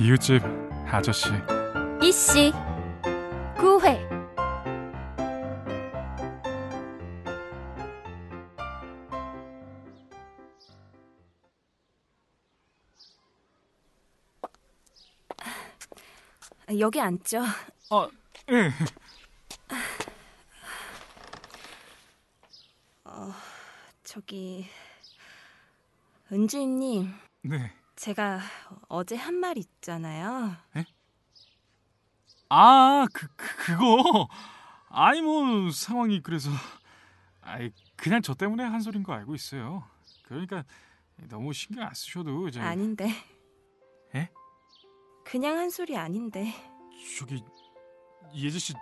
이웃집 아저씨 이씨 9회. 여기 앉죠. 예. 저기 은주임님. 네. 제가 어제 한 말 있잖아요. 예? 그거. 아니 뭐 상황이 그래서. 아이 그냥 저 때문에 한 소린 거 알고 있어요. 그러니까 너무 신경 안 쓰셔도. 아닌데. 예? 그냥 한 소리 아닌데. 저기 예지 씨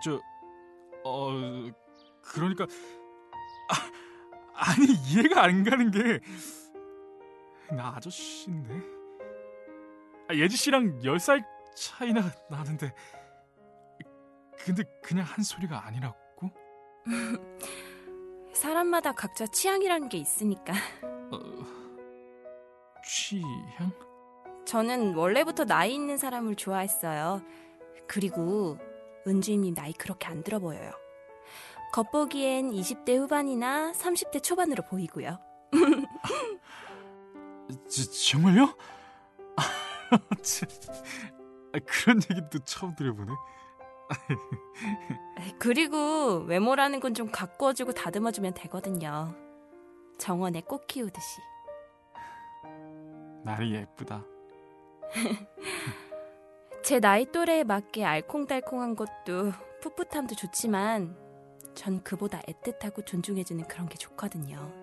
그러니까 아니 이해가 안 가는 게 나 아저씨인데 예지 씨랑 10살 차이나 나는데 근데 그냥 한 소리가 아니라고? 사람마다 각자 취향이라는 게 있으니까. 취향? 저는 원래부터 나이 있는 사람을 좋아했어요. 그리고 은주임님 나이 그렇게 안 들어 보여요. 겉보기엔 20대 후반이나 30대 초반으로 보이고요. 정말요? 그런 얘기도 처음 들어보네. 그리고 외모라는 건 좀 가꿔주고 다듬어주면 되거든요. 정원에 꽃 키우듯이. 날이 예쁘다. 제 나이 또래에 맞게 알콩달콩한 것도 풋풋함도 좋지만 전 그보다 애틋하고 존중해주는 그런 게 좋거든요.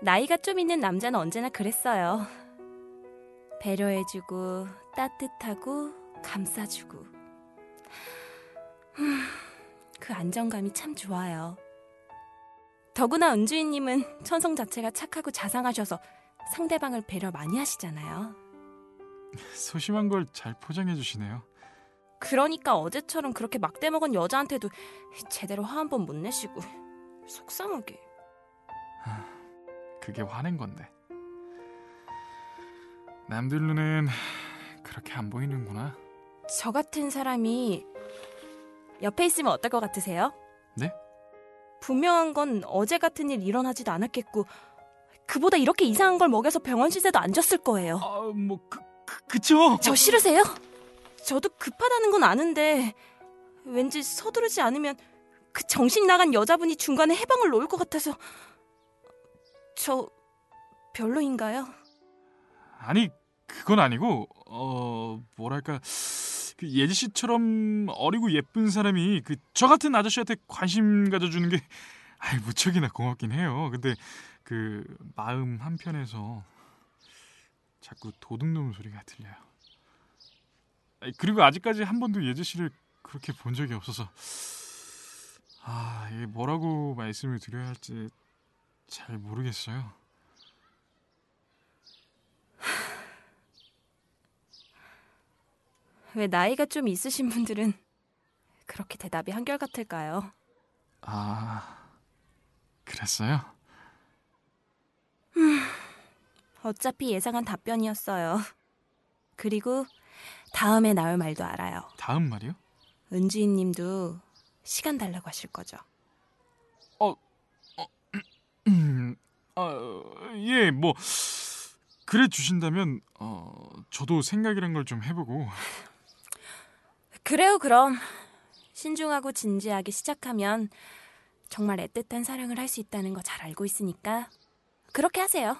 나이가 좀 있는 남자는 언제나 그랬어요. 배려해주고 따뜻하고 감싸주고. 그 안정감이 참 좋아요. 더구나 은주인님은 천성 자체가 착하고 자상하셔서 상대방을 배려 많이 하시잖아요. 소심한 걸 잘 포장해주시네요. 그러니까 어제처럼 그렇게 막대먹은 여자한테도 제대로 화 한 번 못 내시고 속상하게. 그게 화낸 건데. 남들 눈엔 그렇게 안 보이는구나. 저 같은 사람이 옆에 있으면 어떨 것 같으세요? 네? 분명한 건 어제 같은 일 일어나지도 않았겠고 그보다 이렇게 이상한 걸 먹여서 병원 신세도 안 졌을 거예요. 그쵸? 저 싫으세요? 저도 급하다는 건 아는데 왠지 서두르지 않으면 그 정신 나간 여자분이 중간에 해방을 놓을 것 같아서. 저 별로인가요? 아니 그건 아니고 뭐랄까 그 예지 씨처럼 어리고 예쁜 사람이 그 저 같은 아저씨한테 관심 가져주는 게 무척이나 고맙긴 해요. 근데 그 마음 한편에서 자꾸 도둑놈 소리가 들려요. 그리고 아직까지 한 번도 예지 씨를 그렇게 본 적이 없어서 이게 뭐라고 말씀을 드려야 할지 잘 모르겠어요. 왜 나이가 좀 있으신 분들은 그렇게 대답이 한결같을까요? 그랬어요? 어차피 예상한 답변이었어요. 그리고 다음에 나올 말도 알아요. 다음 말이요? 은주인님도 시간 달라고 하실 거죠? 예, 뭐 그래 주신다면 저도 생각이란 걸 좀 해보고. 그래요, 그럼. 신중하고 진지하게 시작하면 정말 애틋한 사랑을 할 수 있다는 거 잘 알고 있으니까 그렇게 하세요.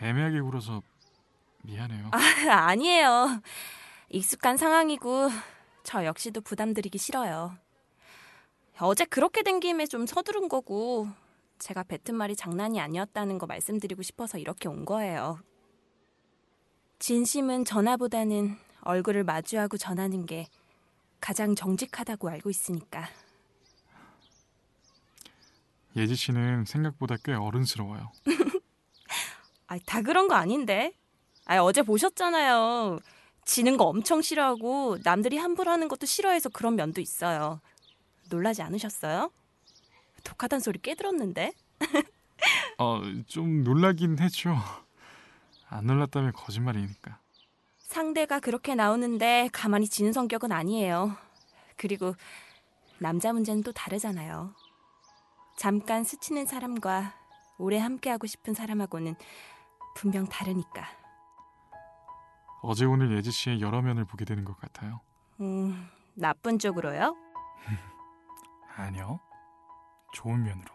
애매하게 굴어서 미안해요. 아니에요. 익숙한 상황이고 저 역시도 부담드리기 싫어요. 어제 그렇게 된 김에 좀 서두른 거고 제가 뱉은 말이 장난이 아니었다는 거 말씀드리고 싶어서 이렇게 온 거예요. 진심은 전화보다는 얼굴을 마주하고 전하는 게 가장 정직하다고 알고 있으니까. 예지 씨는 생각보다 꽤 어른스러워요. 다 그런 거 아닌데. 어제 보셨잖아요. 지는 거 엄청 싫어하고 남들이 함부로 하는 것도 싫어해서 그런 면도 있어요. 놀라지 않으셨어요? 독하단 소리 꽤 들었는데. 좀 놀라긴 했죠. 안 놀랐다면 거짓말이니까. 상대가 그렇게 나오는데 가만히 지는 성격은 아니에요. 그리고 남자 문제는 또 다르잖아요. 잠깐 스치는 사람과 오래 함께하고 싶은 사람하고는 분명 다르니까. 어제 오늘 예지 씨의 여러 면을 보게 되는 것 같아요. 나쁜 쪽으로요? 아니요. 좋은 면으로.